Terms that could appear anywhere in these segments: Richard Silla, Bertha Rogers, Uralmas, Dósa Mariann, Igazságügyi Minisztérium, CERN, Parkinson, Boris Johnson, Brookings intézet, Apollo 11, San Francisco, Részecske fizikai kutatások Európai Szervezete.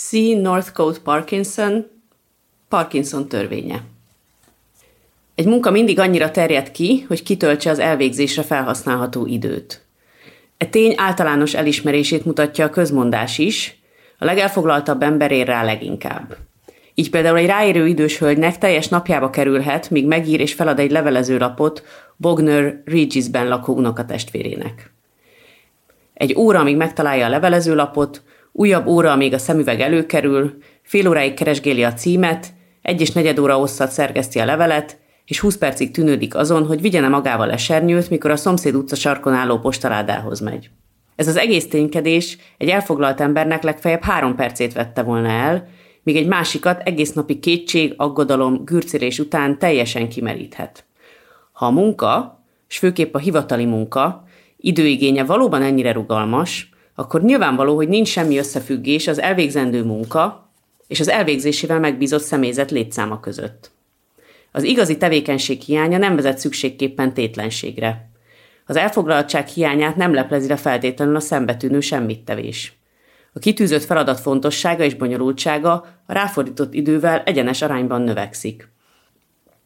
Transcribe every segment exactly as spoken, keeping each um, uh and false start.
C. Northcote Parkinson, Parkinson törvénye. Egy munka mindig annyira terjed ki, hogy kitöltse az elvégzésre felhasználható időt. E tény általános elismerését mutatja a közmondás is, a legelfoglaltabb ember ér rá leginkább. Így például egy ráérő idős hölgynek teljes napjába kerülhet, míg megír és felad egy levelezőlapot Bogner Régisben lakó unokatestvérének. Egy óra, amíg megtalálja a levelezőlapot, újabb óra, amíg a szemüveg előkerül, fél óráig keresgéli a címet, egy és negyed óra hosszat szerkeszti a levelet, és húsz percig tűnődik azon, hogy vigyene magával esernyőt, mikor a szomszéd utca sarkon álló postaládához megy. Ez az egész ténykedés egy elfoglalt embernek legfeljebb három percét vette volna el, míg egy másikat egész napi kétség, aggodalom, gürcérés után teljesen kimeríthet. Ha a munka, s főképp a hivatali munka, időigénye valóban ennyire rugalmas, akkor nyilvánvaló, hogy nincs semmi összefüggés az elvégzendő munka és az elvégzésével megbízott személyzet létszáma között. Az igazi tevékenység hiánya nem vezet szükségképpen tétlenségre. Az elfoglaltság hiányát nem leplezi le feltétlenül a szembetűnő semmittevés. A kitűzött feladat fontossága és bonyolultsága a ráfordított idővel egyenes arányban növekszik.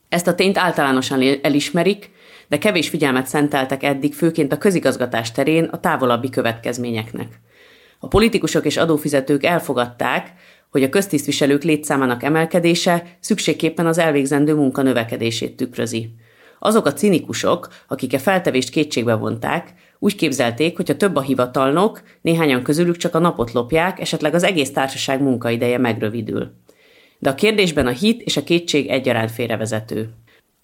Ezt a tényt általánosan elismerik, de kevés figyelmet szenteltek eddig főként a közigazgatás terén a távolabbi következményeknek. A politikusok és adófizetők elfogadták, hogy a köztisztviselők létszámának emelkedése szükségképpen az elvégzendő munka növekedését tükrözi. Azok a cinikusok, akik a feltevést kétségbe vonták, úgy képzelték, hogy ha több a hivatalnok, néhányan közülük csak a napot lopják, esetleg az egész társaság munkaideje megrövidül. De a kérdésben a hit és a kétség egyaránt félrevezető.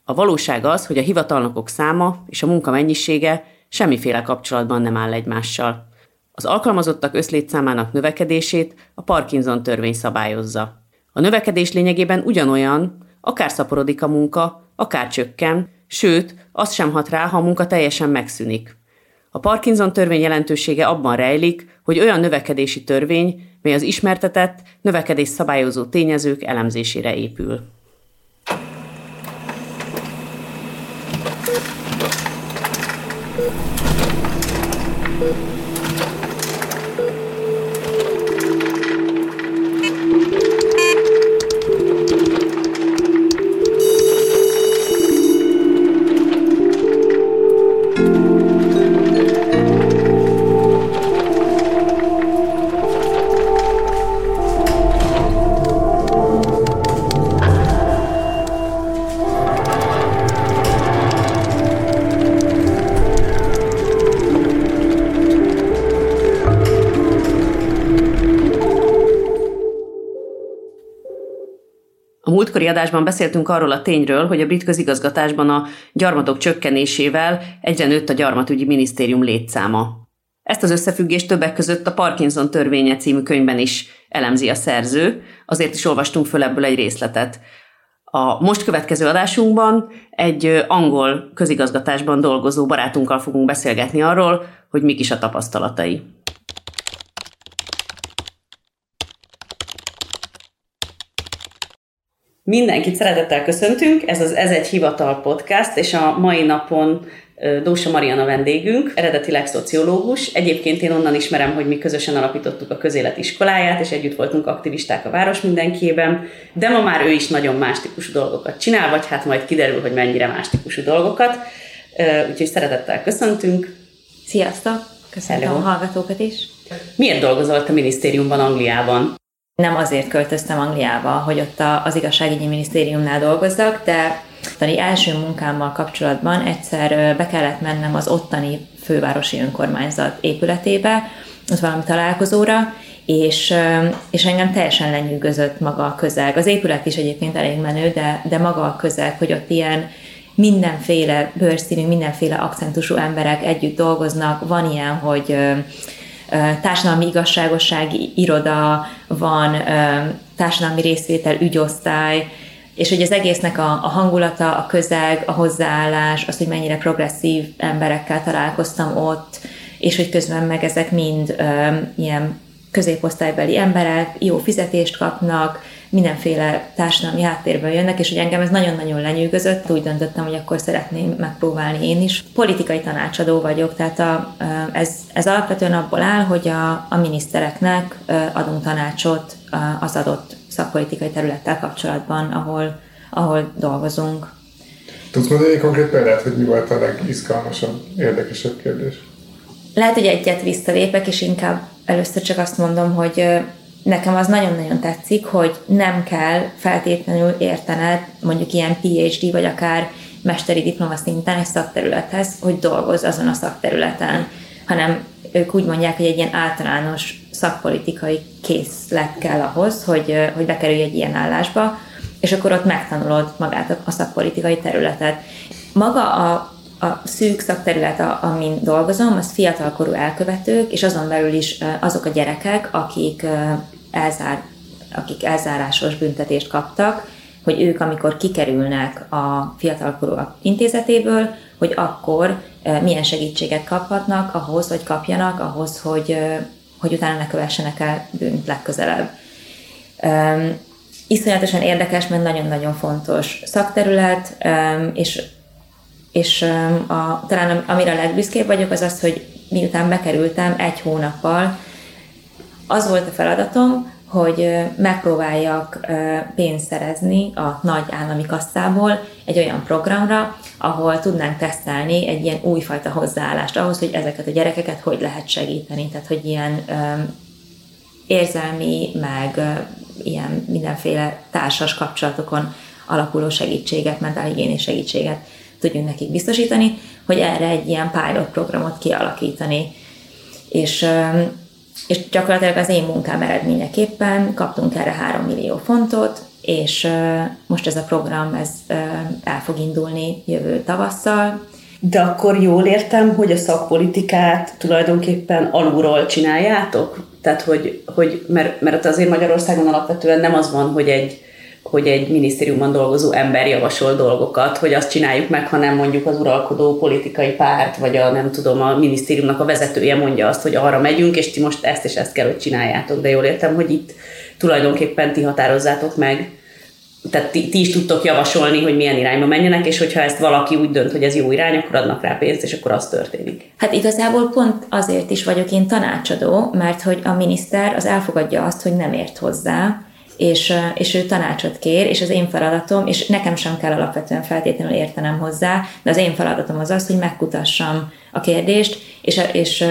A valóság az, hogy a hivatalnokok száma és a munka mennyisége semmiféle kapcsolatban nem áll egymással. Az alkalmazottak összlétszámának növekedését a Parkinson törvény szabályozza. A növekedés lényegében ugyanolyan, akár szaporodik a munka, akár csökken, sőt, az sem hat rá, ha a munka teljesen megszűnik. A Parkinson törvény jelentősége abban rejlik, hogy olyan növekedési törvény, mely az ismertetett, növekedés szabályozó tényezők elemzésére épül. A múltkori adásban beszéltünk arról a tényről, hogy a brit közigazgatásban a gyarmatok csökkenésével egyre nőtt a Gyarmatügyi Minisztérium létszáma. Ezt az összefüggést többek között a Parkinson törvénye című könyvben is elemzi a szerző, azért is olvastunk föl ebből egy részletet. A most következő adásunkban egy angol közigazgatásban dolgozó barátunkkal fogunk beszélgetni arról, hogy mik is a tapasztalatai. Mindenkit szeretettel köszöntünk, ez az Ez egy Hivatal podcast, és a mai napon Dósa Mariann a vendégünk, eredetileg szociológus. Egyébként én onnan ismerem, hogy mi közösen alapítottuk a közéletiskoláját, és együtt voltunk aktivisták a város mindenkiében, de ma már ő is nagyon más típusú dolgokat csinál, vagy hát majd kiderül, hogy mennyire más típusú dolgokat. Úgyhogy szeretettel köszöntünk. Sziasztok! Köszöntöm a hallgatókat is! Miért dolgozol a minisztériumban Angliában? Nem azért költöztem Angliába, hogy ott az Igazságügyi Minisztériumnál dolgozzak, de ottani első munkámmal kapcsolatban egyszer be kellett mennem az ottani fővárosi önkormányzat épületébe, ott valami találkozóra, és, és engem teljesen lenyűgözött maga a közeg. Az épület is egyébként elég menő, de, de maga a közeg, hogy ott ilyen mindenféle bőrszínű, mindenféle akcentusú emberek együtt dolgoznak. Van ilyen, hogy társadalmi igazságossági iroda van, társadalmi részvétel ügyosztály, és hogy az egésznek a, a hangulata, a közeg, a hozzáállás, az, hogy mennyire progresszív emberekkel találkoztam ott, és hogy közben meg ezek mind um, ilyen középosztálybeli emberek, jó fizetést kapnak, mindenféle társadalmi háttérből jönnek, és hogy engem ez nagyon-nagyon lenyűgözött, úgy döntöttem, hogy akkor szeretném megpróbálni én is. Politikai tanácsadó vagyok, tehát a, ez, ez alapvetően abból áll, hogy a, a minisztereknek adunk tanácsot az adott szakpolitikai területtel kapcsolatban, ahol, ahol dolgozunk. Tudsz mondani egy konkrét példát, hogy mi volt a legizgalmasabb, érdekesebb kérdés? Lehet, hogy egyet visszalépek, és inkább először csak azt mondom, hogy nekem az nagyon-nagyon tetszik, hogy nem kell feltétlenül értened mondjuk ilyen PhD vagy akár mesteri diploma szinten egy szakterülethez, hogy dolgozz azon a szakterületen, hanem ők úgy mondják, hogy egy ilyen általános szakpolitikai készlet kell ahhoz, hogy, hogy bekerülj egy ilyen állásba, és akkor ott megtanulod magát a szakpolitikai területet. Maga a A szűk szakterület, amin dolgozom, az fiatalkorú elkövetők, és azon belül is azok a gyerekek, akik, elzár, akik elzárásos büntetést kaptak, hogy ők, amikor kikerülnek a fiatalkorúak intézetéből, hogy akkor milyen segítséget kaphatnak ahhoz, vagy kapjanak ahhoz, hogy, hogy utána ne kövessenek el bűnt legközelebb. Iszonyatosan érdekes, mert nagyon-nagyon fontos szakterület, és és a, talán amire a legbüszkébb vagyok, az az, hogy miután bekerültem egy hónappal, az volt a feladatom, hogy megpróbáljak pénzt szerezni a nagy állami kasszából egy olyan programra, ahol tudnánk tesztelni egy ilyen újfajta hozzáállást ahhoz, hogy ezeket a gyerekeket hogy lehet segíteni. Tehát, hogy ilyen érzelmi, meg ilyen mindenféle társas kapcsolatokon alapuló segítséget, mentálhigiénés segítséget tudjunk nekik biztosítani, hogy erre egy ilyen pilot programot kialakítani. És, és gyakorlatilag az én munkám eredményeképpen kaptunk erre három millió fontot, és most ez a program ez el fog indulni jövő tavasszal. De akkor jól értem, hogy a szakpolitikát tulajdonképpen alulról csináljátok? Tehát, hogy, hogy mert, mert azért Magyarországon alapvetően nem az van, hogy egy hogy egy minisztériumban dolgozó ember javasol dolgokat, hogy azt csináljuk meg, hanem mondjuk az uralkodó politikai párt, vagy a nem tudom, a minisztériumnak a vezetője mondja azt, hogy arra megyünk, és ti most ezt és ezt kell, hogy csináljátok. De jól értem, hogy itt tulajdonképpen ti határozzátok meg, tehát ti, ti is tudtok javasolni, hogy milyen irányba menjenek, és hogyha ezt valaki úgy dönt, hogy ez jó irány, akkor adnak rá pénzt, és akkor az történik. Hát igazából pont azért is vagyok én tanácsadó, mert hogy a miniszter az elfogadja azt, hogy nem ért hozzá, És, és ő tanácsot kér, és az én feladatom, és nekem sem kell alapvetően feltétlenül értenem hozzá, de az én feladatom az az, hogy megkutassam a kérdést, és, és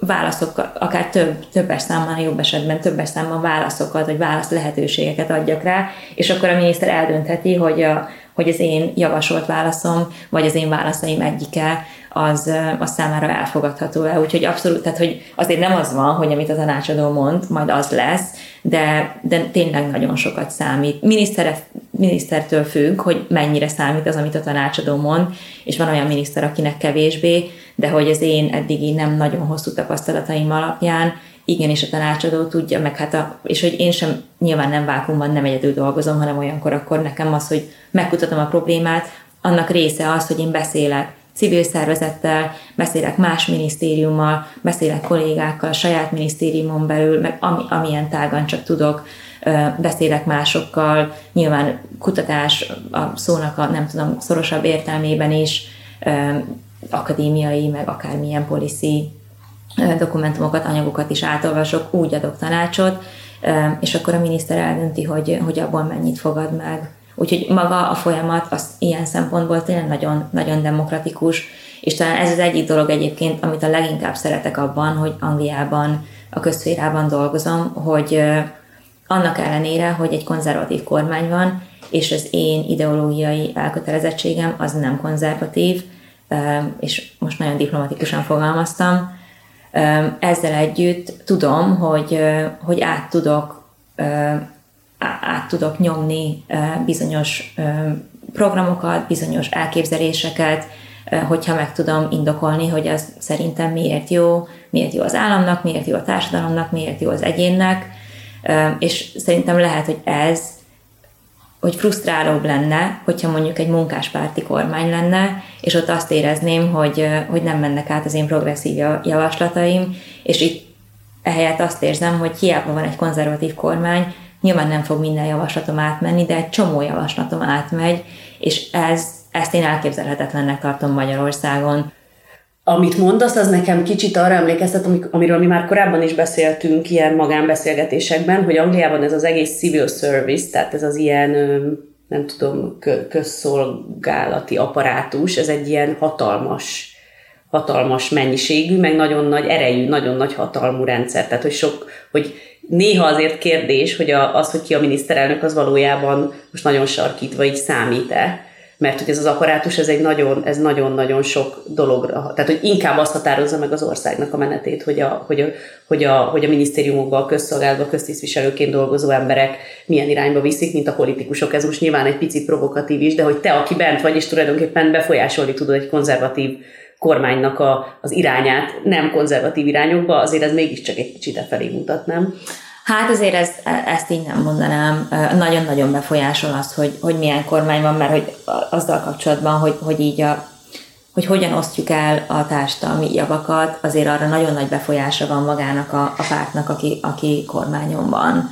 válaszok, akár több, többes számban, jobb esetben többes számban válaszokat, vagy válasz lehetőségeket adjak rá, és akkor a miniszter eldöntheti, hogy, a, hogy az én javasolt válaszom, vagy az én válaszaim egyike, az, az számára elfogadható-e. Úgyhogy abszolút, tehát hogy azért nem az van, hogy amit a tanácsadó mond, majd az lesz, de, de tényleg nagyon sokat számít. Minisztere, minisztertől függ, hogy mennyire számít az, amit a tanácsadó mond, és van olyan miniszter, akinek kevésbé, de hogy az én eddigi nem nagyon hosszú tapasztalataim alapján igenis a tanácsadó tudja, meg hát a, és hogy én sem nyilván nem vákuumban, nem egyedül dolgozom, hanem olyankor akkor nekem az, hogy megkutatom a problémát, annak része az, hogy én beszélek civil szervezettel, beszélek más minisztériummal, beszélek kollégákkal, saját minisztériumon belül, meg ami, amilyen tágan csak tudok, beszélek másokkal, nyilván kutatás a szónak a nem tudom, szorosabb értelmében is, akadémiai, meg akármilyen policy dokumentumokat, anyagokat is átolvasok, úgy adok tanácsot, és akkor a miniszter eldönti, hogy, hogy abból mennyit fogad meg. Úgyhogy maga a folyamat az ilyen szempontból tényleg nagyon, nagyon demokratikus, és talán ez az egyik dolog egyébként, amit a leginkább szeretek abban, hogy Angliában, a közszférában dolgozom, hogy annak ellenére, hogy egy konzervatív kormány van, és az én ideológiai elkötelezettségem az nem konzervatív, és most nagyon diplomatikusan fogalmaztam, ezzel együtt tudom, hogy, hogy át tudok át tudok nyomni bizonyos programokat, bizonyos elképzeléseket, hogyha meg tudom indokolni, hogy az szerintem miért jó, miért jó az államnak, miért jó a társadalomnak, miért jó az egyénnek, és szerintem lehet, hogy ez, hogy frusztrálóbb lenne, hogyha mondjuk egy munkáspárti kormány lenne, és ott azt érezném, hogy, hogy nem mennek át az én progresszív javaslataim, és itt Ehelyett azt érzem, hogy hiába van egy konzervatív kormány, nyilván nem fog minden javaslatom átmenni, de egy csomó javaslatom átmegy, és ez, ezt én elképzelhetetlennek tartom Magyarországon. Amit mondasz, az nekem kicsit arra emlékeztet, amiről mi már korábban is beszéltünk ilyen magánbeszélgetésekben, hogy Angliában ez az egész civil service, tehát ez az ilyen, nem tudom, közszolgálati apparátus, ez egy ilyen hatalmas hatalmas mennyiségű, meg nagyon nagy erejű, nagyon nagy hatalmú rendszer. Tehát, hogy, sok, hogy néha azért kérdés, hogy a, az, hogy ki a miniszterelnök, az valójában most nagyon sarkítva így számít-e. Mert hogy ez az apparátus, ez egy nagyon, ez nagyon-nagyon sok dologra. Tehát, hogy inkább azt határozza meg az országnak a menetét, hogy a, hogy a, hogy a, hogy a minisztériumokban, a közszolgálatban, köztisztviselőként dolgozó emberek milyen irányba viszik, mint a politikusok. Ez most nyilván egy picit provokatív is, de hogy te, aki bent vagy, és tulajdonképpen befolyásolni tudod egy konzervatív kormánynak a, az irányát nem konzervatív irányokba, azért ez mégiscsak egy kicsit e felé mutat, nem? Hát azért ez, ezt így nem mondanám. Nagyon-nagyon befolyásol az, hogy, hogy milyen kormány van, mert hogy azzal kapcsolatban, hogy, hogy így a, hogy hogyan osztjuk el a társadalmi javakat, azért arra nagyon nagy befolyása van magának a, a pártnak, aki, aki kormányon van.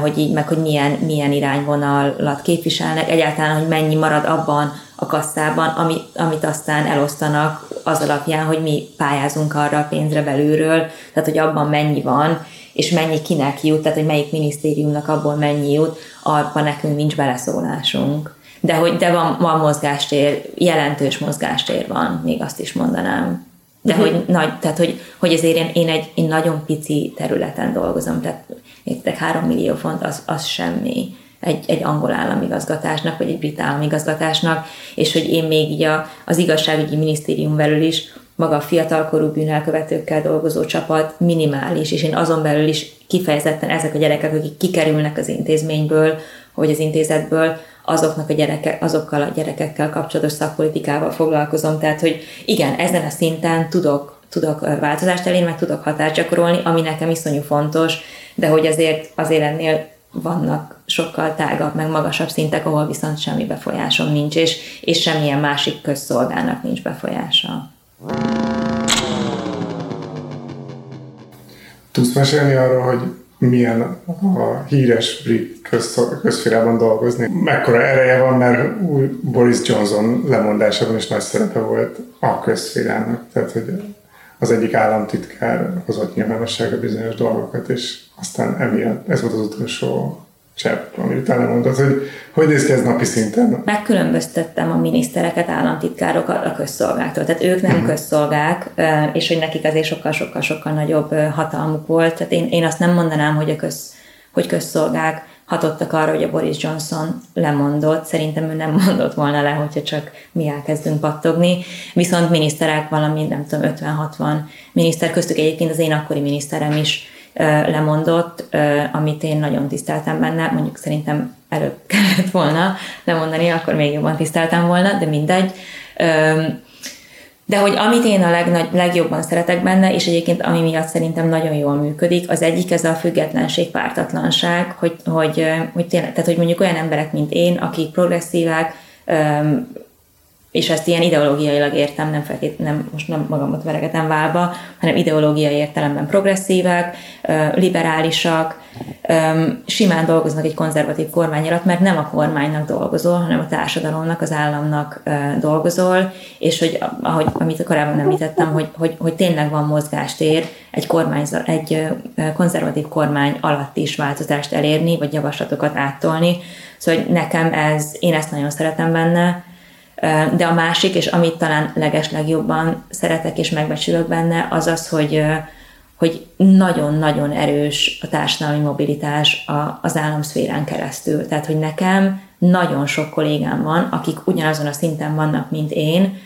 Hogy így meg, hogy milyen, milyen irányvonalat képviselnek, egyáltalán, hogy mennyi marad abban a kasszában, amit, amit aztán elosztanak az alapján, hogy mi pályázunk arra a pénzre belülről, tehát hogy abban mennyi van, és mennyi kinek jut, tehát hogy melyik minisztériumnak abból mennyi jut, abban nekünk nincs beleszólásunk. De hogy de van, van mozgástér, jelentős mozgástér van, még azt is mondanám. De uh-huh. hogy, nagy, tehát, hogy, hogy ezért én egy én nagyon pici területen dolgozom, tehát értek három millió font, az, az semmi egy, egy angol államigazgatásnak, vagy egy brit államigazgatásnak, és hogy én még így a, az igazságügyi minisztérium belül is maga a fiatalkorú bűnelkövetőkkel dolgozó csapat minimális, és én azon belül is kifejezetten ezek a gyerekek, akik kikerülnek az intézményből, vagy az intézetből, azoknak a gyereke, azokkal a gyerekekkel kapcsolatos szakpolitikával foglalkozom. Tehát, hogy igen, ezen a szinten tudok, tudok változást elérni, meg tudok hatást gyakorolni, ami nekem iszonyú fontos, de hogy azért, azért ennél vannak sokkal tágabb, meg magasabb szintek, ahol viszont semmi befolyásom nincs, és, és semmilyen másik közszolgának nincs befolyása. Tudsz mesélni arról, hogy milyen a híres brit közférában dolgozni? Mekkora ereje van, mert új Boris Johnson lemondásában is nagy szerepe volt a közférának. Tehát, hogy az egyik államtitkár hozott nyilvánosságra bizonyos dolgokat, és aztán emiatt ez volt az utolsó csepp, ami utána mondott, hogy hogy néz ki ez napi szinten? Megkülönböztettem a minisztereket, államtitkárokat a közszolgáktól. Tehát ők nem uh-huh. közszolgák, és hogy nekik azért sokkal-sokkal-sokkal nagyobb hatalmuk volt. Tehát én, én azt nem mondanám, hogy, a köz, hogy közszolgák hatottak arra, hogy a Boris Johnson lemondott. Szerintem ő nem mondott volna le, hogyha csak mi elkezdünk pattogni. Viszont miniszterek valami, nem tudom, ötven-hatvan miniszter, köztük egyébként az én akkori miniszterem is lemondott, amit én nagyon tiszteltem benne, mondjuk szerintem előbb kellett volna lemondani, akkor még jobban tiszteltem volna, de mindegy. De hogy amit én a legnagy, legjobban szeretek benne, és egyébként ami miatt szerintem nagyon jól működik, az egyik ez a függetlenség, pártatlanság, hogy, hogy, hogy, tényleg, tehát, hogy mondjuk olyan emberek, mint én, akik progresszívák, és ezt ilyen ideológiailag értem, nem feltét, nem, most nem magamat veregetem válba, hanem ideológiai értelemben progresszívek, liberálisak, simán dolgoznak egy konzervatív kormány alatt, mert nem a kormánynak dolgozol, hanem a társadalomnak, az államnak dolgozol, és hogy, ahogy, amit korábban említettem, hogy, hogy, hogy tényleg van mozgástér egy, egy konzervatív kormány alatt is változást elérni, vagy javaslatokat áttolni. Szóval nekem ez, én ezt nagyon szeretem benne. De a másik, és amit talán legeslegjobban szeretek és megbecsülök benne, az az, hogy, hogy nagyon-nagyon erős a társadalmi mobilitás az államszférán keresztül. Tehát, hogy nekem nagyon sok kollégám van, akik ugyanazon a szinten vannak, mint én,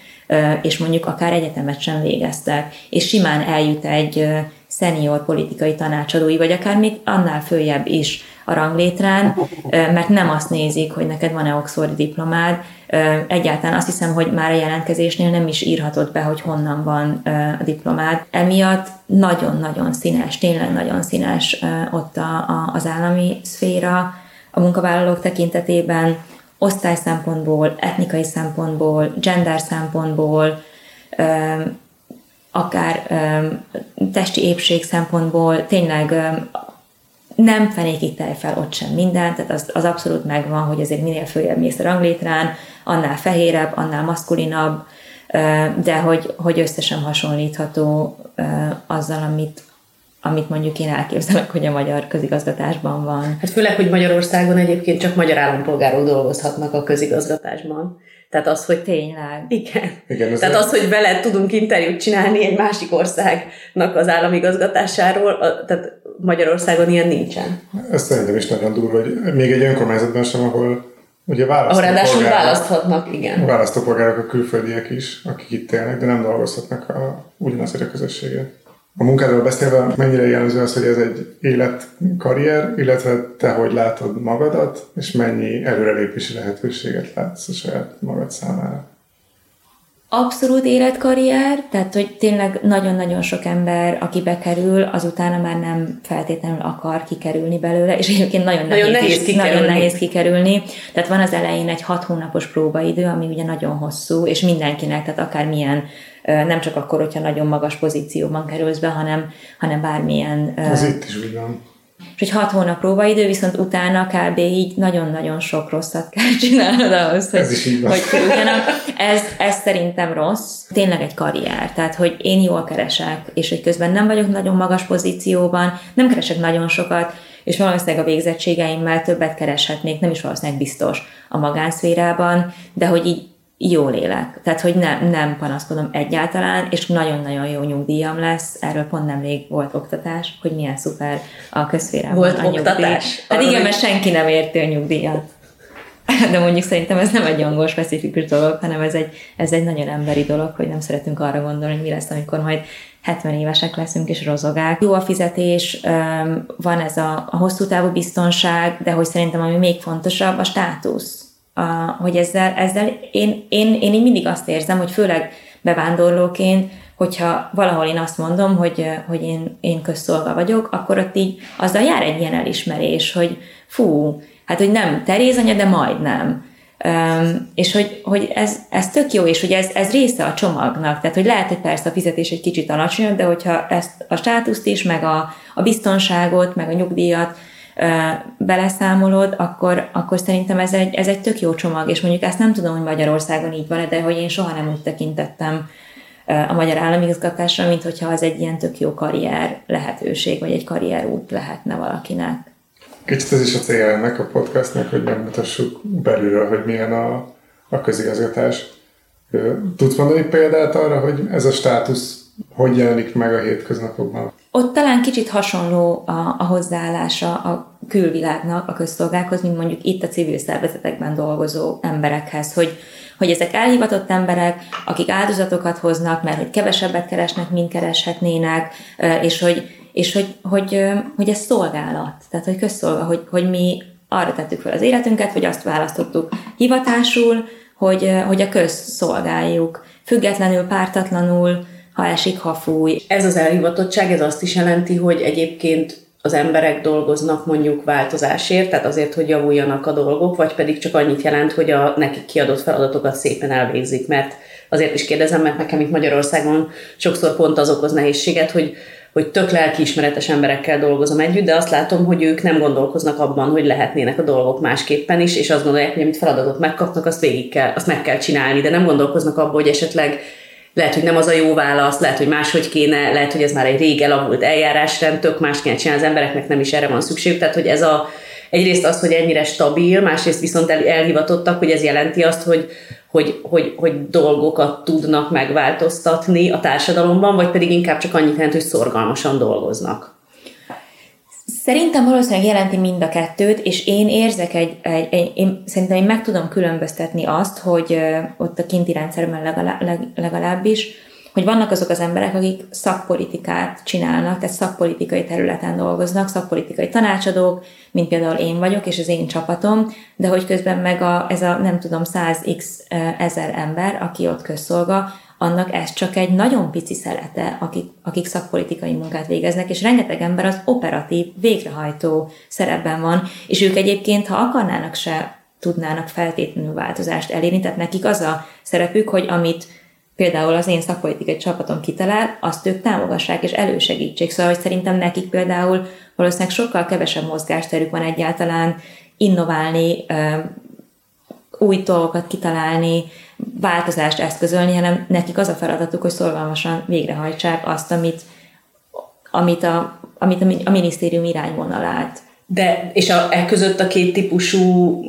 és mondjuk akár egyetemet sem végeztek, és simán eljut egy senior politikai tanácsadói, vagy akár még annál följebb is a ranglétrán, mert nem azt nézik, hogy neked van-e oxfordi diplomád, egyáltalán azt hiszem, hogy már a jelentkezésnél nem is írhatod be, hogy honnan van a diplomád. Emiatt nagyon-nagyon színes, tényleg nagyon színes ott a, a, az állami szféra a munkavállalók tekintetében, osztály szempontból, etnikai szempontból, gender szempontból, akár um, testi épség szempontból tényleg um, nem fenékítelj fel ott sem mindent, tehát az, az abszolút megvan, hogy azért minél följebb mész a ranglétrán, annál fehérebb, annál maszkulinabb, uh, de hogy, hogy összesen hasonlítható uh, azzal, amit amit mondjuk én elképzelek, hogy a magyar közigazgatásban van. Hát főleg, hogy Magyarországon egyébként csak magyar állampolgárok dolgozhatnak a közigazgatásban. Tehát az, hogy tényleg. Igen. Igen Tehát az, hogy veled tudunk interjút csinálni egy másik országnak az államigazgatásáról, tehát Magyarországon ilyen nincsen. Ez szerintem is nagyon durva, hogy még egy önkormányzatban sem, ahol ugye választópolgárok, választhatnak, igen. Választópolgárok a külföldiek is, akik itt élnek, de nem dolgozhatnak a, ugyanazért a közösséget. A munkáról beszélve mennyire jellemző az, hogy ez egy életkarrier, illetve te hogy látod magadat, és mennyi előrelépési lehetőséget látsz a saját magad számára? Abszolút életkarrier, tehát hogy tényleg nagyon-nagyon sok ember, aki bekerül, azutána már nem feltétlenül akar kikerülni belőle, és egyébként nagyon, nagyon, nehéz, nehéz, kikerülni. nagyon nehéz kikerülni. Tehát van az elején egy hat hónapos próbaidő, ami ugye nagyon hosszú, és mindenkinek, tehát akármilyen, nem csak akkor, hogyha nagyon magas pozícióban kerülsz be, hanem, hanem bármilyen... Ez uh, itt is úgy van. És egy hat hónap próbaidő, viszont utána kb. Így nagyon-nagyon sok rosszat kell csinálnod ahhoz, hogy... Ez is így van. Hogy, ez, ez szerintem rossz. Tényleg egy karrier. Tehát, hogy én jól keresek, és hogy közben nem vagyok nagyon magas pozícióban, nem keresek nagyon sokat, és valószínűleg a végzettségeimmel többet kereshetnék, nem is valószínűleg biztos a magánszférában, de hogy így jól élek. Tehát, hogy nem, nem panaszkodom egyáltalán, és nagyon-nagyon jó nyugdíjam lesz. Erről pont nemrég volt oktatás, hogy milyen szuper a közszférában volt a nyugdíj. Oktatás? Hát igen, mert senki nem érti a nyugdíjat. De mondjuk szerintem ez nem egy angol specifikus dolog, hanem ez egy, ez egy nagyon emberi dolog, hogy nem szeretünk arra gondolni, hogy mi lesz, amikor majd hetven évesek leszünk és rozogák. Jó a fizetés, van ez a, a hosszú távú biztonság, de hogy szerintem ami még fontosabb, a státusz. A, hogy ezzel, ezzel én, én, én így mindig azt érzem, hogy főleg bevándorlóként, hogyha valahol én azt mondom, hogy, hogy én, én közszolga vagyok, akkor ott így azzal jár egy ilyen elismerés, hogy fú, hát hogy nem Teréz anya, de majdnem. Üm, és hogy, hogy ez, ez tök jó, és hogy ez, ez része a csomagnak, tehát hogy lehet, hogy persze a fizetés egy kicsit alacsonyabb, de hogyha ezt a státuszt is, meg a, a biztonságot, meg a nyugdíjat beleszámolod, akkor, akkor szerintem ez egy, ez egy tök jó csomag, és mondjuk ezt nem tudom, hogy Magyarországon így van, de hogy én soha nem úgy tekintettem a magyar államigazgatásra, mint hogyha az egy ilyen tök jó karrier lehetőség, vagy egy karrierút lehetne valakinek. Kicsit ez is a cél ennek a podcastnak, hogy megmutassuk belülről, hogy milyen a, a közigazgatás. Tudsz mondani példát arra, hogy ez a státusz hogy jelenik meg a hétköznapokban? Ott talán kicsit hasonló a, a hozzáállása a külvilágnak, a közszolgákhoz, mint mondjuk itt a civil szervezetekben dolgozó emberekhez, hogy, hogy ezek elhivatott emberek, akik áldozatokat hoznak, mert hogy kevesebbet keresnek, mint kereshetnének, és hogy, és hogy, hogy, hogy ez szolgálat, tehát hogy közszolga, hogy, hogy mi arra tettük fel az életünket, vagy azt választottuk hivatásul, hogy, hogy a közt szolgáljuk, függetlenül, pártatlanul, ha esik, ha fúj. Ez az elhivatottság, ez azt is jelenti, hogy egyébként az emberek dolgoznak mondjuk változásért, tehát azért, hogy javuljanak a dolgok, vagy pedig csak annyit jelent, hogy a nekik kiadott feladatokat szépen elvégzik, mert azért is kérdezem, mert nekem itt Magyarországon sokszor pont az okoz nehézséget, hogy, hogy tök lelkiismeretes emberekkel dolgozom együtt, de azt látom, hogy ők nem gondolkoznak abban, hogy lehetnének a dolgok másképpen is, és azt gondolják, hogy amit feladatot megkapnak, azt végig kell, azt meg kell csinálni, de nem gondolkoznak abban, hogy esetleg lehet, hogy nem az a jó válasz, lehet, hogy máshogy kéne, lehet, hogy ez már egy rég elavult eljárásrend, tök más kéne csinálni, az embereknek nem is erre van szükség. Tehát, hogy ez a, egyrészt az, hogy ennyire stabil, másrészt viszont el, elhivatottak, hogy ez jelenti azt, hogy, hogy, hogy, hogy dolgokat tudnak megváltoztatni a társadalomban, vagy pedig inkább csak annyit jelent, hogy szorgalmasan dolgoznak. Szerintem valószínűleg jelenti mind a kettőt, és én érzek egy, egy, egy én szerintem én meg tudom különböztetni azt, hogy ott a kinti rendszerben legalább, legalábbis, hogy vannak azok az emberek, akik szakpolitikát csinálnak, tehát szakpolitikai területen dolgoznak, szakpolitikai tanácsadók, mint például én vagyok, és az én csapatom, de hogy közben meg a, ez a nem tudom, száz ezer ember, aki ott közszolga, annak ez csak egy nagyon pici szelete, akik, akik szakpolitikai munkát végeznek, és rengeteg ember az operatív, végrehajtó szerepben van, és ők egyébként, ha akarnának, se tudnának feltétlenül változást elérni, tehát nekik az a szerepük, hogy amit például az én szakpolitikai csapatom kitalál, azt ők támogassák és elősegítsék. Szóval, hogy szerintem nekik például valószínűleg sokkal kevesebb mozgásterük van egyáltalán innoválni, új dolgokat kitalálni, változást eszközölni, hanem nekik az a feladatuk, hogy szorgalmasan végrehajtsák azt, amit, amit, a, amit a minisztérium irányvonalát. De, és a, e között a két típusú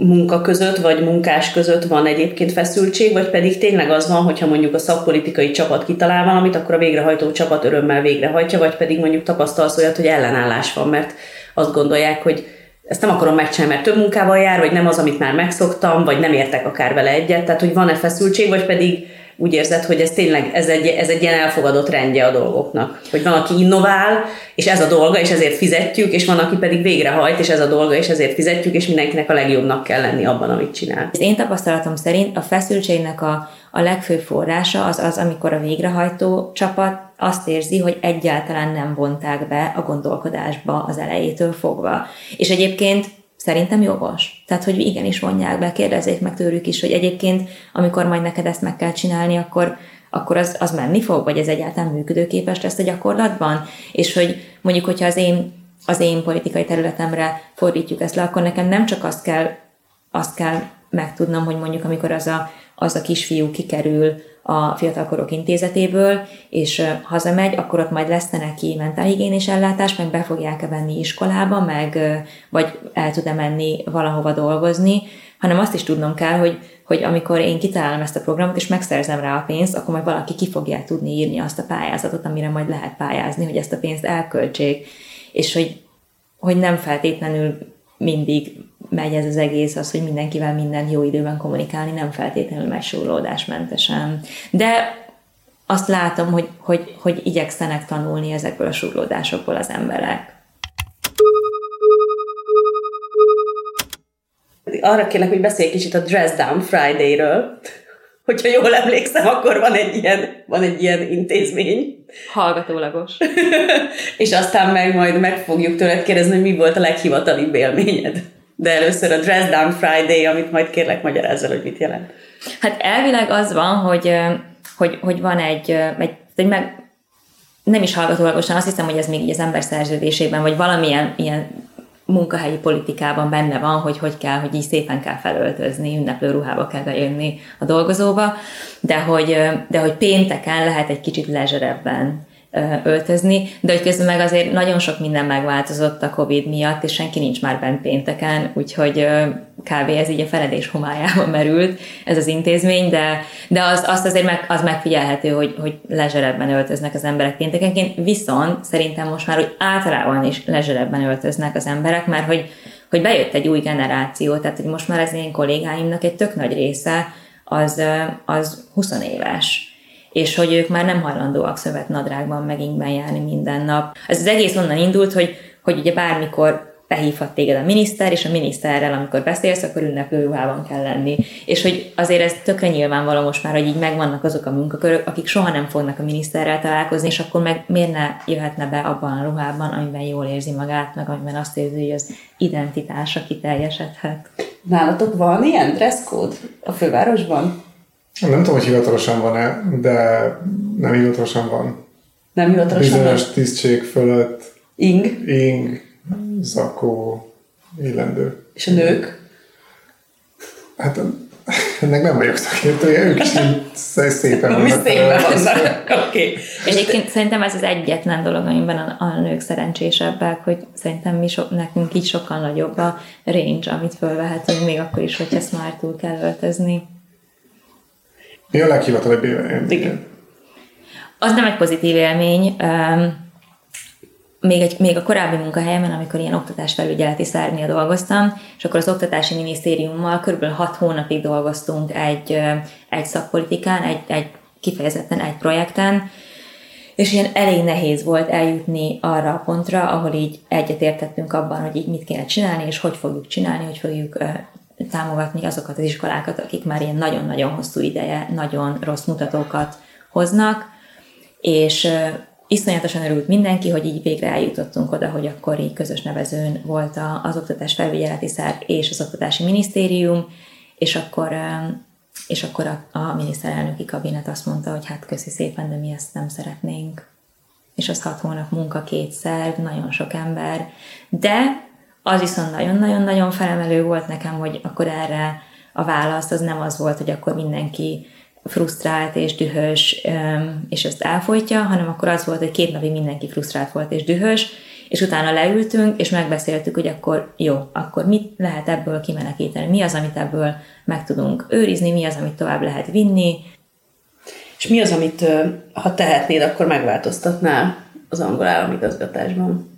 munka között, vagy munkás között van egyébként feszültség, vagy pedig tényleg az van, hogyha mondjuk a szakpolitikai csapat kitalál valamit, akkor a végrehajtó csapat örömmel végrehajtja, vagy pedig mondjuk tapasztalsz olyat, hogy ellenállás van, mert azt gondolják, hogy ezt nem akarom megcsinálni, mert több munkával jár, vagy nem az, amit már megszoktam, vagy nem értek akár vele egyet. Tehát, hogy van-e feszültség, vagy pedig úgy érzed, hogy ez tényleg ez egy, ez egy ilyen elfogadott rendje a dolgoknak. Hogy van, aki innovál, és ez a dolga, és ezért fizetjük, és van, aki pedig végrehajt, és ez a dolga, és ezért fizetjük, és mindenkinek a legjobbnak kell lenni abban, amit csinál. Az én tapasztalatom szerint a feszültségnek a, a legfőbb forrása az az, amikor a végrehajtó csapat azt érzi, hogy egyáltalán nem vonták be a gondolkodásba az elejétől fogva. És egyébként szerintem jogos. Tehát, hogy igenis vonják be, kérdezzék meg tőlük is, hogy egyébként, amikor majd neked ezt meg kell csinálni, akkor, akkor az, az menni fog, vagy ez egyáltalán működőképes lesz a gyakorlatban. És hogy mondjuk, hogyha az én, az én politikai területemre fordítjuk ezt le, akkor nekem nem csak azt kell, azt kell megtudnom, hogy mondjuk, amikor az a, az a kisfiú kikerül a Fiatalkorok Intézetéből, és hazamegy, akkor ott majd lesz neki mentálhigiénés ellátás, meg be fogják-e venni iskolába, meg, vagy el tud-e menni valahova dolgozni, hanem azt is tudnom kell, hogy, hogy amikor én kitalálom ezt a programot, és megszerzem rá a pénzt, akkor majd valaki ki fogja tudni írni azt a pályázatot, amire majd lehet pályázni, hogy ezt a pénzt elköltsék, és hogy, hogy nem feltétlenül mindig megy ez az egész, az, hogy mindenkivel minden jó időben kommunikálni, nem feltétlenül megy súrlódásmentesen. De azt látom, hogy, hogy, hogy igyekszenek tanulni ezekből a súrlódásokból az emberek. Arra kérlek, hogy beszélj kicsit a Dress Down Friday-ről. Hogyha jól emlékszem, akkor van egy ilyen, van egy ilyen intézmény. Hallgatólagos. És aztán meg majd meg fogjuk tőled kérdezni, hogy mi volt a leghivatalibb élményed. De először a Dress Down Friday, amit majd kérlek magyarázzal, hogy mit jelent. Hát elvileg az van, hogy, hogy, hogy van egy, egy, egy meg, nem is hallgatólagosan, azt hiszem, hogy ez még így az emberszerződésében, vagy valamilyen ilyen munkahelyi politikában benne van, hogy hogy kell, hogy így szépen kell felöltözni, ünneplő ruhába kell bejönni a dolgozóba, de hogy, de hogy pénteken lehet egy kicsit lezserebben öltözni, de hogy közben meg azért nagyon sok minden megváltozott a Covid miatt, és senki nincs már bent pénteken, úgyhogy kb. Ez így a feledés homályába merült ez az intézmény, de, de az, azt azért meg, az megfigyelhető, hogy, hogy lezserebben öltöznek az emberek péntekenként, viszont szerintem most már úgy általában is lezserebben öltöznek az emberek, mert hogy, hogy bejött egy új generáció, tehát hogy most már az én kollégáimnak egy tök nagy része az, az húsz éves. És hogy ők már nem hajlandóak szövet nadrágban meg ingben járni minden nap. Ez az egész onnan indult, hogy, hogy ugye bármikor behívhat téged a miniszter, és a miniszterrel, amikor beszélsz, akkor ünneplő ruhában kell lenni. És hogy azért ez tökre nyilvánvaló most már, hogy így megvannak azok a munkakörök, akik soha nem fognak a miniszterrel találkozni, és akkor meg miért ne jöhetne be abban a ruhában, amiben jól érzi magát, meg amiben azt érzi, hogy az identitása kiteljesedhet. Nálatok van ilyen dress code a fővárosban? Nem tudom, hogy hivatalosan van-e, de nem hivatalosan van. Nem hivatalosan van? Bizonyos tisztség fölött. Ing? Ing, zakó, illendő. És a nők? Hát ennek nem vagyok szakértője, ők is szépen vannak. Ami szépen vannak, oké. Egyébként szerintem ez az egyetlen dolog, amiben a, a nők szerencsésebbek, hogy szerintem mi so, nekünk így sokkal nagyobb a range, amit fölvehetünk, még akkor is, hogyha smartul kell öltözni. Mi a leghivatalabb élmény? Az nem egy pozitív élmény. Még, egy, még a korábbi munkahelyemen, amikor ilyen oktatásfelügyeleti szervnél dolgoztam, és akkor az Oktatási Minisztériummal kb. hat hónapig dolgoztunk egy, egy szakpolitikán, egy, egy kifejezetten egy projekten, és ilyen elég nehéz volt eljutni arra a pontra, ahol így egyetértettünk abban, hogy így mit kéne csinálni, és hogy fogjuk csinálni, hogy fogjuk támogatni azokat az iskolákat, akik már ilyen nagyon-nagyon hosszú ideje, nagyon rossz mutatókat hoznak, és iszonyatosan örült mindenki, hogy így végre eljutottunk oda, hogy akkor így közös nevezőn volt az Oktatás Felügyeleti Szerv és az Oktatási Minisztérium, és akkor És akkor a, a miniszterelnöki kabinet azt mondta, hogy hát köszi szépen, de mi ezt nem szeretnénk. És az hat hónap munka kétszer, nagyon sok ember. De az viszont nagyon-nagyon-nagyon felemelő volt nekem, hogy akkor erre a válasz az nem az volt, hogy akkor mindenki frusztrált és dühös, és ezt elfolytja, hanem akkor az volt, hogy két napig mindenki frusztrált volt és dühös, és utána leültünk, és megbeszéltük, hogy akkor jó, akkor mit lehet ebből kimenekíteni, mi az, amit ebből meg tudunk őrizni, mi az, amit tovább lehet vinni. És mi az, amit, ha tehetnéd, akkor megváltoztatnál az angol államigazgatásban?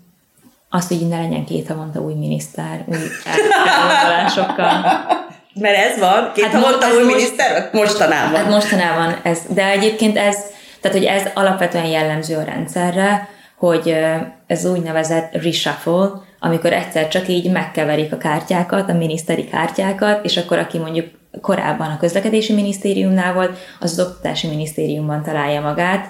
Azt, hogy ne legyen két havonta új miniszter, új elgondolásokkal. Mert ez van, két hát havonta új miniszter, mostanában. Hát mostanában ez, de egyébként ez, tehát hogy ez alapvetően jellemző a rendszerre, hogy ez úgynevezett reshuffle, amikor egyszer csak így megkeverik a kártyákat, a miniszteri kártyákat, és akkor aki mondjuk korábban a közlekedési minisztériumnál volt, az az oktatási minisztériumban találja magát.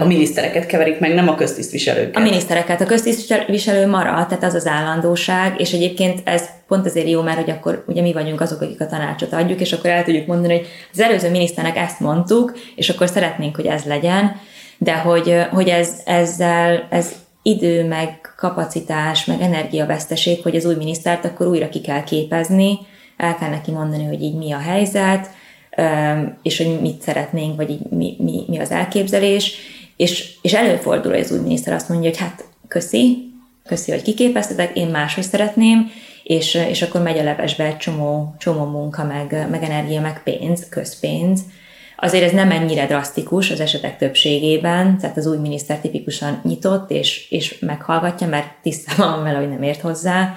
A minisztereket keverik meg, nem a köztisztviselőket. A minisztereket. A köztisztviselő marad, tehát az az állandóság, és egyébként ez pont azért jó, mert hogy akkor ugye mi vagyunk azok, akik a tanácsot adjuk, és akkor el tudjuk mondani, hogy az előző miniszternek ezt mondtuk, és akkor szeretnénk, hogy ez legyen, de hogy, hogy ez, ezzel ez idő, meg kapacitás, meg energiaveszteség, hogy az új minisztert akkor újra ki kell képezni, el kell neki mondani, hogy így mi a helyzet, és hogy mit szeretnénk, vagy így mi, mi, mi az elképzelés, és, és előfordul, hogy az új miniszter azt mondja, hogy hát köszi, köszi, hogy kiképeztetek, én máshogy szeretném, és, és akkor megy a levesbe egy csomó, csomó munka, meg, meg energia, meg pénz, közpénz. Azért ez nem ennyire drasztikus az esetek többségében, tehát az új miniszter tipikusan nyitott, és, és meghallgatja, mert tisztában van vele, hogy nem ért hozzá,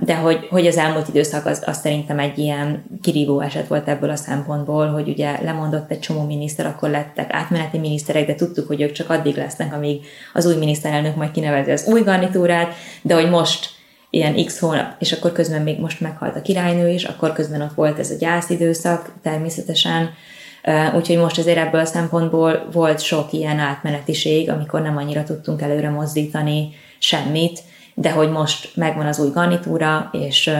de hogy, hogy az elmúlt időszak az, az szerintem egy ilyen kirívó eset volt ebből a szempontból, hogy ugye lemondott egy csomó miniszter, akkor lettek átmeneti miniszterek, de tudtuk, hogy ők csak addig lesznek, amíg az új miniszterelnök majd kinevezi az új garnitúrát, de hogy most ilyen x hónap, és akkor közben még most meghalt a királynő is, akkor közben ott volt ez a gyászidőszak természetesen, úgyhogy most azért ebből a szempontból volt sok ilyen átmenetiség, amikor nem annyira tudtunk előre mozdítani semmit, de hogy most megvan az új garnitúra, és,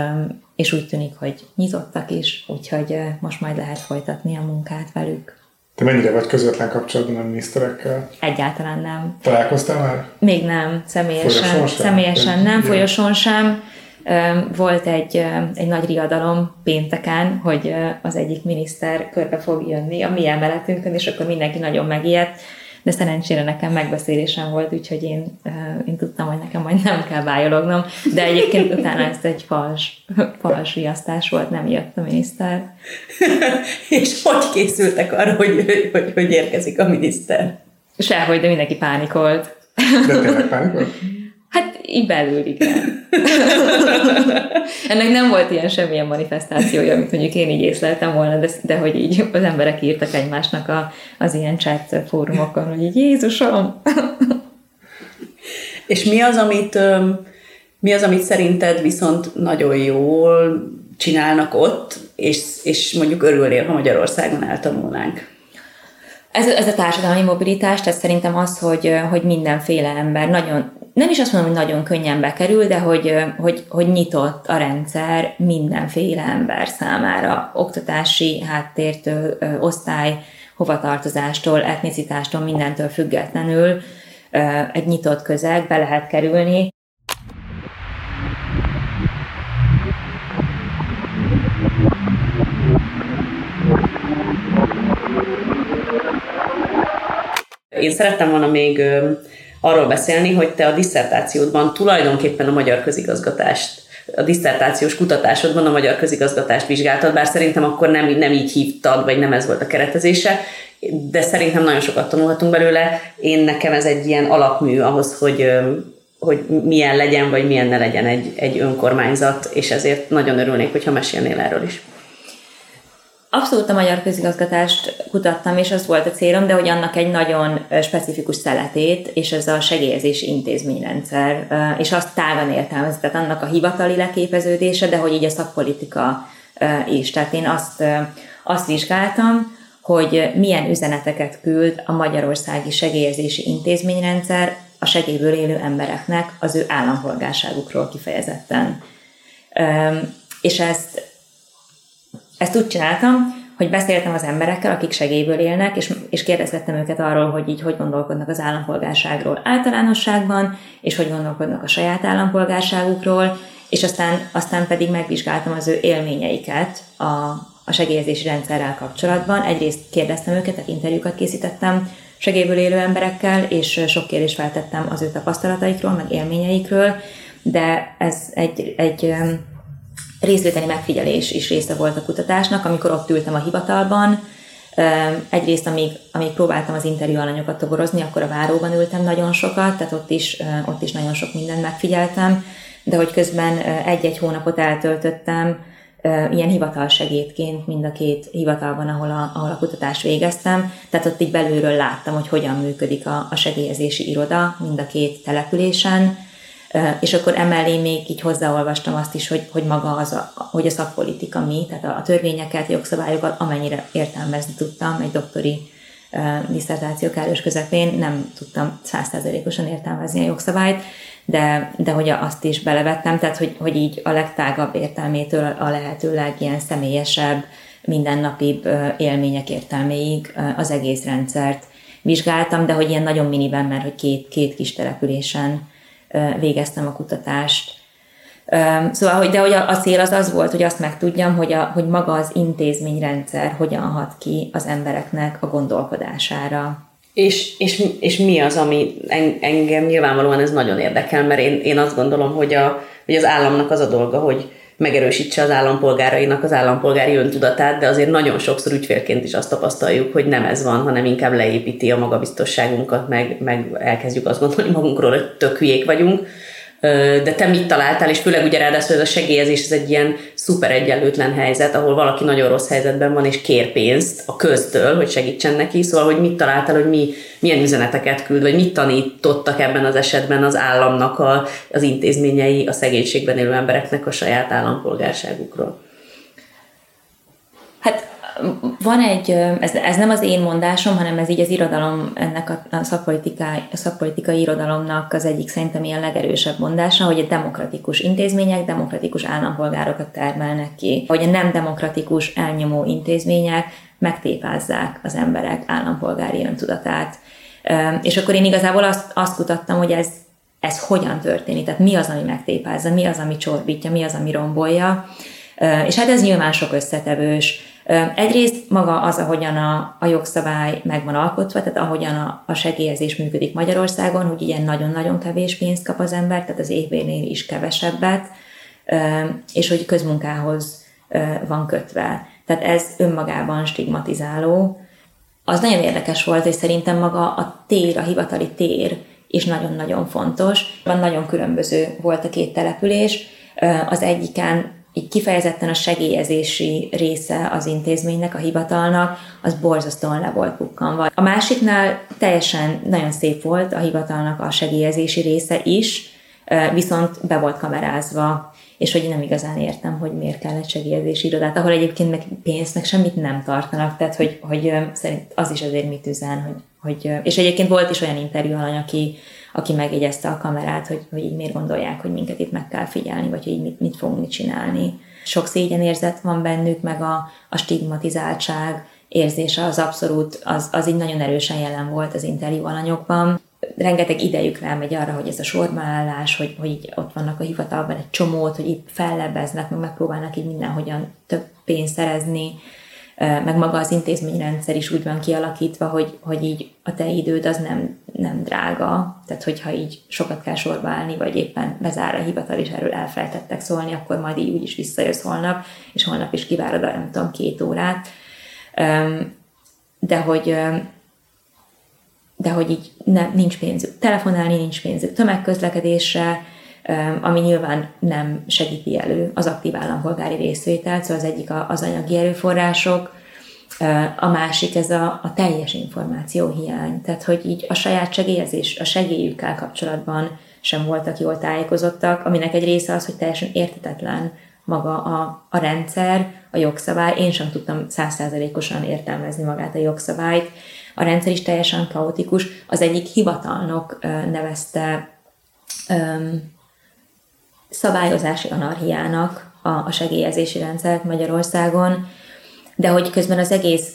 és úgy tűnik, hogy nyitottak is, úgyhogy most majd lehet folytatni a munkát velük. Te mennyire vagy közvetlen kapcsolatban a miniszterekkel? Egyáltalán nem. Találkoztál már? Még nem, személyesen, folyosón sem? Személyesen nem, nem, folyosón sem. Volt egy, egy nagy riadalom pénteken, hogy az egyik miniszter körbe fog jönni a mi emeletünkön, és akkor mindenki nagyon megijedt, de szerencsére nekem megbeszélésem volt, úgyhogy én, én tudtam, hogy nekem majd nem kell bájolognom, de egyébként utána ez egy fals, fals riasztás volt, nem jött a miniszter. És hogy készültek arra, hogy, hogy, hogy érkezik a miniszter? Sehogy, de mindenki pánikolt. De tényleg pánikolt? Hát így belül, igen. Ennek nem volt ilyen semmilyen manifestációja, amit mondjuk én így észleltem volna, de, de hogy így az emberek írtak egymásnak a, az ilyen chat fórumokon, hogy így Jézusom! És mi az, amit, mi az, amit szerinted viszont nagyon jól csinálnak ott, és, és mondjuk örülnél, ha Magyarországon eltanulnánk? Ez, ez a társadalmi mobilitás, tehát szerintem az, hogy, hogy mindenféle ember nagyon, nem is azt mondom, hogy nagyon könnyen bekerül, de hogy, hogy, hogy nyitott a rendszer mindenféle ember számára, oktatási háttértől, osztály, hovatartozástól, etnicitástól, mindentől függetlenül egy nyitott közeg, be lehet kerülni. Én szerettem volna még arról beszélni, hogy te a disszertációdban tulajdonképpen a magyar közigazgatást, a disszertációs kutatásodban a magyar közigazgatást vizsgáltad, bár szerintem akkor nem, nem így hívtad, vagy nem ez volt a keretezése, de szerintem nagyon sokat tanulhatunk belőle. Én nekem ez egy ilyen alapmű ahhoz, hogy, hogy milyen legyen, vagy milyen ne legyen egy, egy önkormányzat, és ezért nagyon örülnék, hogyha mesélnél erről is. Abszolút a magyar közigazgatást kutattam, és az volt a célom, de hogy annak egy nagyon specifikus szeletét, és ez a segélyezési intézményrendszer, és azt tágan értelmezni, tehát annak a hivatali leképeződése, de hogy így a szakpolitika is. Tehát én azt, azt vizsgáltam, hogy milyen üzeneteket küld a magyarországi segélyezési intézményrendszer a segélyből élő embereknek az ő állampolgárságukról kifejezetten. És ezt Ezt úgy csináltam, hogy beszéltem az emberekkel, akik segélyből élnek, és, és kérdezgettem őket arról, hogy így hogy gondolkodnak az állampolgárságról általánosságban, és hogy gondolkodnak a saját állampolgárságukról, és aztán, aztán pedig megvizsgáltam az ő élményeiket a, a segélyezési rendszerrel kapcsolatban. Egyrészt kérdeztem őket, tehát interjúkat készítettem segélyből élő emberekkel, és sok kérdést feltettem az ő tapasztalataikról, meg élményeikről, de ez egy... egy részvételi megfigyelés is része volt a kutatásnak, amikor ott ültem a hivatalban. Egyrészt, amíg, amíg próbáltam az interjúalanyokat toborozni, akkor a váróban ültem nagyon sokat, tehát ott is, ott is nagyon sok mindent megfigyeltem, de hogy közben egy-egy hónapot eltöltöttem ilyen hivatalsegédként mind a két hivatalban, ahol a, ahol a kutatást végeztem, tehát ott így belülről láttam, hogy hogyan működik a, a segélyezési iroda mind a két településen, és akkor emellé még így hozzáolvastam azt is, hogy, hogy maga az, a, hogy a szakpolitika mi, tehát a, a törvényeket, jogszabályokat, amennyire értelmezni tudtam, egy doktori uh, diszertáció kellős közepén nem tudtam száz százalékosan értelmezni a jogszabályt, de, de hogy azt is belevettem, tehát hogy, hogy így a legtágabb értelmétől a lehetőleg ilyen személyesebb, mindennapibb uh, élmények értelméig uh, az egész rendszert vizsgáltam, de hogy ilyen nagyon miniben, mert hogy két, két kis településen végeztem a kutatást. Szóval, hogy, de hogy a cél az az volt, hogy azt megtudjam, hogy, a, hogy maga az intézményrendszer hogyan hat ki az embereknek a gondolkodására. És, és, és mi az, ami engem nyilvánvalóan ez nagyon érdekel, mert én, én azt gondolom, hogy, a, hogy az államnak az a dolga, hogy megerősítse az állampolgárainak az állampolgári öntudatát, de azért nagyon sokszor ügyfélként is azt tapasztaljuk, hogy nem ez van, hanem inkább leépíti a magabiztosságunkat, meg, meg elkezdjük azt gondolni magunkról, hogy tök hülyék vagyunk. De te mit találtál, és főleg ugye ráadásul ez a segélyezés, ez egy ilyen szuper egyenlőtlen helyzet, ahol valaki nagyon rossz helyzetben van, és kér pénzt a köztől, hogy segítsen neki, szóval hogy mit találtál, hogy mi, milyen üzeneteket küld, vagy mit tanítottak ebben az esetben az államnak a, az intézményei a szegénységben élő embereknek a saját állampolgárságukról? Hát van egy, ez, ez nem az én mondásom, hanem ez így az irodalom, ennek a, a, szakpolitikai, a szakpolitikai irodalomnak az egyik szerintem ilyen legerősebb mondása, hogy a demokratikus intézmények demokratikus állampolgárokat termelnek ki, hogy a nem demokratikus elnyomó intézmények megtépázzák az emberek állampolgári öntudatát. És akkor én igazából azt, azt kutattam, hogy ez, ez hogyan történik, tehát mi az, ami megtépázza, mi az, ami csorbítja, mi az, ami rombolja, és hát ez nyilván sok összetevős. Egyrészt maga az, ahogyan a, a jogszabály meg van alkotva, tehát ahogyan a, a segélyezés működik Magyarországon, hogy ilyen nagyon-nagyon kevés pénzt kap az ember, tehát az évbérnél is kevesebbet, és hogy közmunkához van kötve. Tehát ez önmagában stigmatizáló. Az nagyon érdekes volt, és szerintem maga a tér, a hivatali tér is nagyon-nagyon fontos. Nagyon különböző volt a két település. Az egyiken így kifejezetten a segélyezési része az intézménynek, a hivatalnak, az borzasztóan le volt pukkanva. A másiknál teljesen nagyon szép volt a hivatalnak a segélyezési része is, viszont be volt kamerázva, és hogy nem igazán értem, hogy miért kell egy segélyezési irodát, ahol egyébként meg pénznek semmit nem tartanak, tehát hogy, hogy szerint az is azért mit üzen, hogy, hogy, és egyébként volt is olyan interjúalany, aki aki megjegyezte a kamerát, hogy, hogy így miért gondolják, hogy minket itt meg kell figyelni, vagy hogy így mit, mit fogunk mit csinálni. Sok szégyenérzet van bennük, meg a, a stigmatizáltság érzése az abszolút, az, az így nagyon erősen jelen volt az interjú alanyokban. Rengeteg idejük rámegy arra, hogy ez a sorbaállás, hogy, hogy így ott vannak a hivatalban egy csomót, hogy így fellebbeznek, meg megpróbálnak így mindenhogyan több pénzt szerezni, meg maga az intézményrendszer is úgy van kialakítva, hogy, hogy így a te időd az nem, nem drága, tehát hogyha így sokat kell sorba állni, vagy éppen bezár a hivatal, és erről elfelejtettek szólni, akkor majd így úgyis visszajössz holnap, és holnap is kivárod a, nem tudom, két órát. De hogy, de hogy így nem, nincs pénzük telefonálni, nincs pénzük tömegközlekedésre, ami nyilván nem segíti elő az aktív állampolgári részvételt, szóval az egyik az anyagi erőforrások, a másik ez a, a teljes információhiány, tehát hogy így a saját segélyezés, a segélyükkel kapcsolatban sem voltak jól tájékozottak, aminek egy része az, hogy teljesen értetetlen maga a, a rendszer, a jogszabály, én sem tudtam száz százalékosan értelmezni magát a jogszabályt, a rendszer is teljesen kaotikus, az egyik hivatalnok nevezte um, szabályozási anarchiának a, a segélyezési rendszert Magyarországon, de hogy közben az egész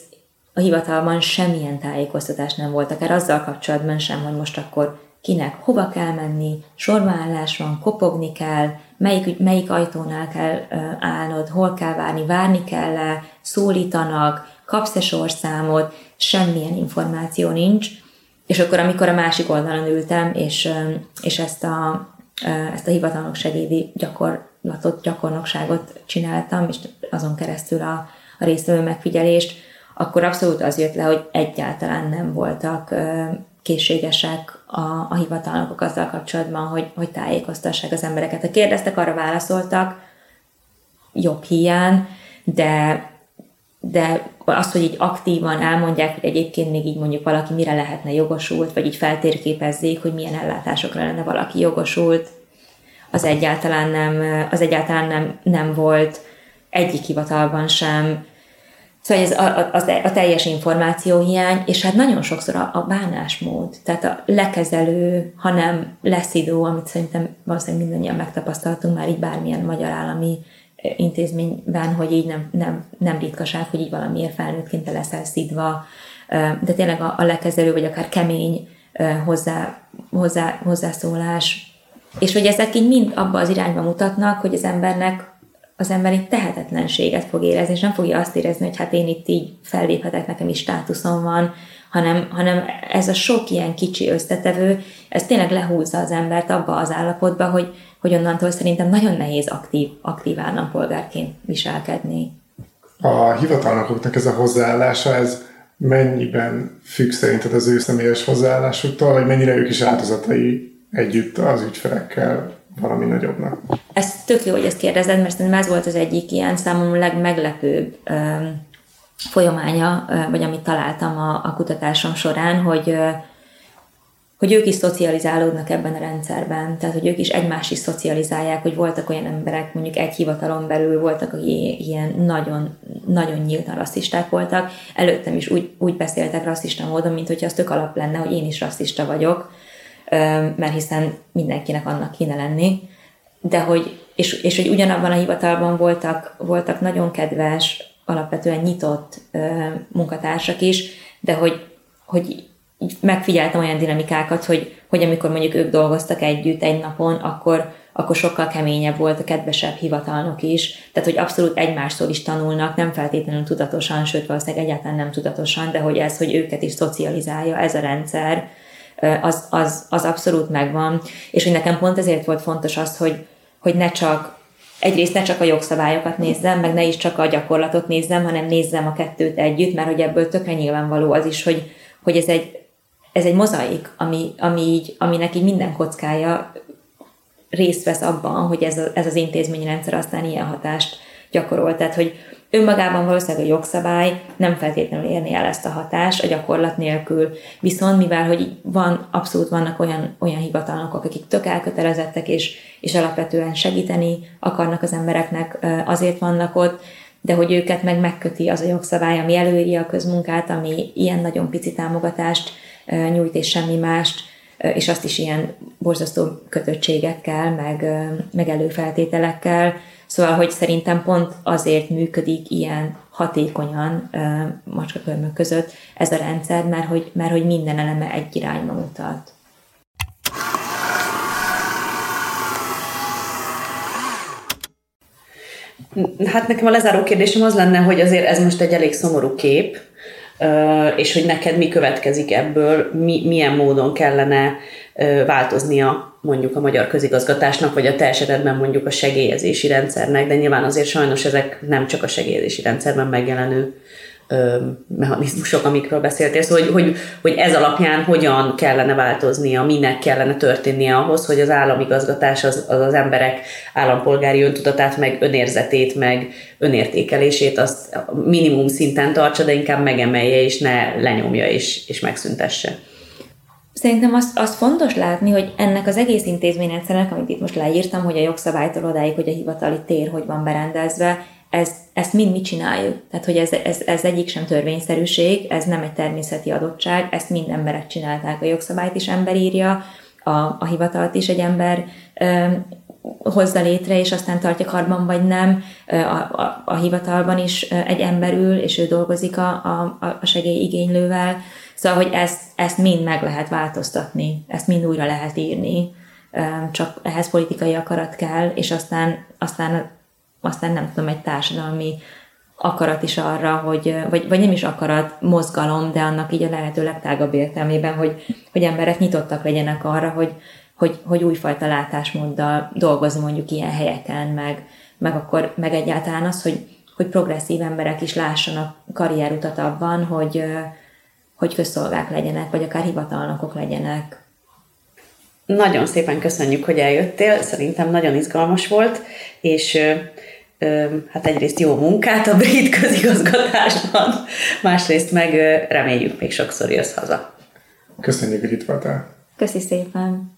a hivatalban semmilyen tájékoztatás nem volt, akár azzal kapcsolatban sem, hogy most akkor kinek hova kell menni, sorbaállás van, kopogni kell, melyik, melyik ajtónál kell állnod, hol kell várni, várni kell-e, szólítanak, kapsz-e sorszámot, semmilyen információ nincs. És akkor, amikor a másik oldalon ültem, és, és ezt a, ezt a hivatalnok segédi gyakorlatot, gyakornokságot csináltam, és azon keresztül a, a résztvevő megfigyelést, akkor abszolút az jött le, hogy egyáltalán nem voltak készségesek a, a hivatalnokok azzal kapcsolatban, hogy, hogy tájékoztassák az embereket. Ha kérdeztek, arra válaszoltak, jobb hiány, de, de az, hogy így aktívan elmondják, hogy egyébként még így mondjuk valaki mire lehetne jogosult, vagy így feltérképezzék, hogy milyen ellátásokra lenne valaki jogosult, az egyáltalán nem, az egyáltalán nem, nem volt egyik hivatalban sem. Szóval ez a, a, a teljes információhiány, és hát nagyon sokszor a, a bánásmód, tehát a lekezelő, hanem leszidó, amit szerintem valószínűleg mindannyian megtapasztaltunk már így bármilyen magyar állami intézményben, hogy így nem, nem, nem ritkaság, hogy így valamiért felnőttként te leszel szidva, de tényleg a, a lekezelő, vagy akár kemény hozzá, hozzá, hozzászólás. És hogy ezek így mind abba az irányba mutatnak, hogy az embernek az ember itt tehetetlenséget fog érezni, és nem fogja azt érezni, hogy hát én itt így felléphetek, nekem is státuszom van, hanem, hanem ez a sok ilyen kicsi összetevő, ez tényleg lehúzza az embert abba az állapotba, hogy, hogy onnantól szerintem nagyon nehéz aktív, aktív állampolgárként viselkedni. A hivatalnokoknak ez a hozzáállása, ez mennyiben függ szerinted az ő személyes hozzáállásuktól, vagy mennyire ők is áldozatai együtt az ügyfelekkel valami nagyobbnak? Ez tök jó, hogy ezt kérdezed, mert szerintem ez volt az egyik ilyen számomra legmeglepőbb ö, folyamánya, ö, vagy amit találtam a, a kutatásom során, hogy, ö, hogy ők is szocializálódnak ebben a rendszerben, tehát hogy ők is egymást is szocializálják, hogy voltak olyan emberek, mondjuk egy hivatalon belül voltak, akik ilyen nagyon, nagyon nyíltan rasszisták voltak. Előttem is úgy, úgy beszéltek rasszista módon, mint hogyha az tök alap lenne, hogy én is rasszista vagyok, ö, mert hiszen mindenkinek annak kéne lenni. De hogy, és, és hogy ugyanabban a hivatalban voltak, voltak nagyon kedves, alapvetően nyitott ö, munkatársak is, de hogy, hogy megfigyeltem olyan dinamikákat, hogy, hogy amikor mondjuk ők dolgoztak együtt egy napon, akkor, akkor sokkal keményebb volt a kedvesebb hivatalnok is. Tehát, hogy abszolút egymástól is tanulnak, nem feltétlenül tudatosan, sőt valószínűleg egyáltalán nem tudatosan, de hogy ez, hogy őket is szocializálja ez a rendszer, az, az, az abszolút megvan. És hogy nekem pont ezért volt fontos az, hogy hogy ne csak, egyrészt ne csak a jogszabályokat nézzem, meg ne is csak a gyakorlatot nézzem, hanem nézzem a kettőt együtt, mert hogy ebből tökre nyilvánvaló az is, hogy, hogy ez egy, ez egy mozaik, ami, ami így, aminek így minden kockája részt vesz abban, hogy ez, a, ez az intézményrendszer aztán ilyen hatást gyakorol. Tehát, hogy önmagában valószínűleg a jogszabály nem feltétlenül érni el ezt a hatást a gyakorlat nélkül. Viszont mivel, hogy van, abszolút vannak olyan, olyan hivatalnokok, akik tök elkötelezettek, és, és alapvetően segíteni akarnak az embereknek, azért vannak ott, de hogy őket meg megköti az a jogszabály, ami előírja a közmunkát, ami ilyen nagyon pici támogatást nyújt és semmi mást, és azt is ilyen borzasztó kötöttségekkel, meg, meg előfeltételekkel. Szóval, hogy szerintem pont azért működik ilyen hatékonyan macskakörmök között ez a rendszer, mert hogy, mert hogy minden eleme egy irányba mutat. Hát nekem a lezáró kérdésem az lenne, hogy azért ez most egy elég szomorú kép, és hogy neked mi következik ebből, mi, milyen módon kellene változnia mondjuk a magyar közigazgatásnak, vagy a te esetedben mondjuk a segélyezési rendszernek, de nyilván azért sajnos ezek nem csak a segélyezési rendszerben megjelenő ö, mechanizmusok, amikről beszéltél, szóval, hogy, hogy, hogy ez alapján hogyan kellene változnia, minek kellene történnie ahhoz, hogy az államigazgatás az, az az emberek állampolgári öntudatát, meg önérzetét, meg önértékelését azt minimum szinten tartsa, de inkább megemelje, és ne lenyomja, és, és megszüntesse. Szerintem az, az fontos látni, hogy ennek az egész intézményrendszernek, amit itt most leírtam, hogy a jogszabálytól odáig, hogy a hivatali tér hogy van berendezve, ez, ezt mind mi csináljuk. Tehát, hogy ez, ez, ez egyik sem törvényszerűség, ez nem egy természeti adottság, ezt mind emberek csinálták. A jogszabályt is ember írja, a, a hivatalt is egy ember ö, hozza létre, és aztán tartja karban vagy nem, a, a, a hivatalban is egy ember ül, és ő dolgozik a, a, a segélyigénylővel. Szóval, hogy ezt, ezt mind meg lehet változtatni, ezt mind újra lehet írni, csak ehhez politikai akarat kell, és aztán, aztán, aztán nem tudom, egy társadalmi akarat is arra, hogy, vagy, vagy nem is akarat, mozgalom, de annak így a lehető legtágabb értelmében, hogy, hogy emberek nyitottak legyenek arra, hogy Hogy, hogy újfajta látásmóddal dolgozni mondjuk ilyen helyeken, meg, meg akkor meg egyáltalán az, hogy, hogy progresszív emberek is lássanak karrierutat abban, hogy, hogy közszolgák legyenek, vagy akár hivatalnokok legyenek. Nagyon szépen köszönjük, hogy eljöttél. Szerintem nagyon izgalmas volt, és hát egyrészt jó munkát a brit közigazgatásban, másrészt meg reméljük még sokszor jössz haza. Köszönjük, hogy itt voltál. Köszi szépen.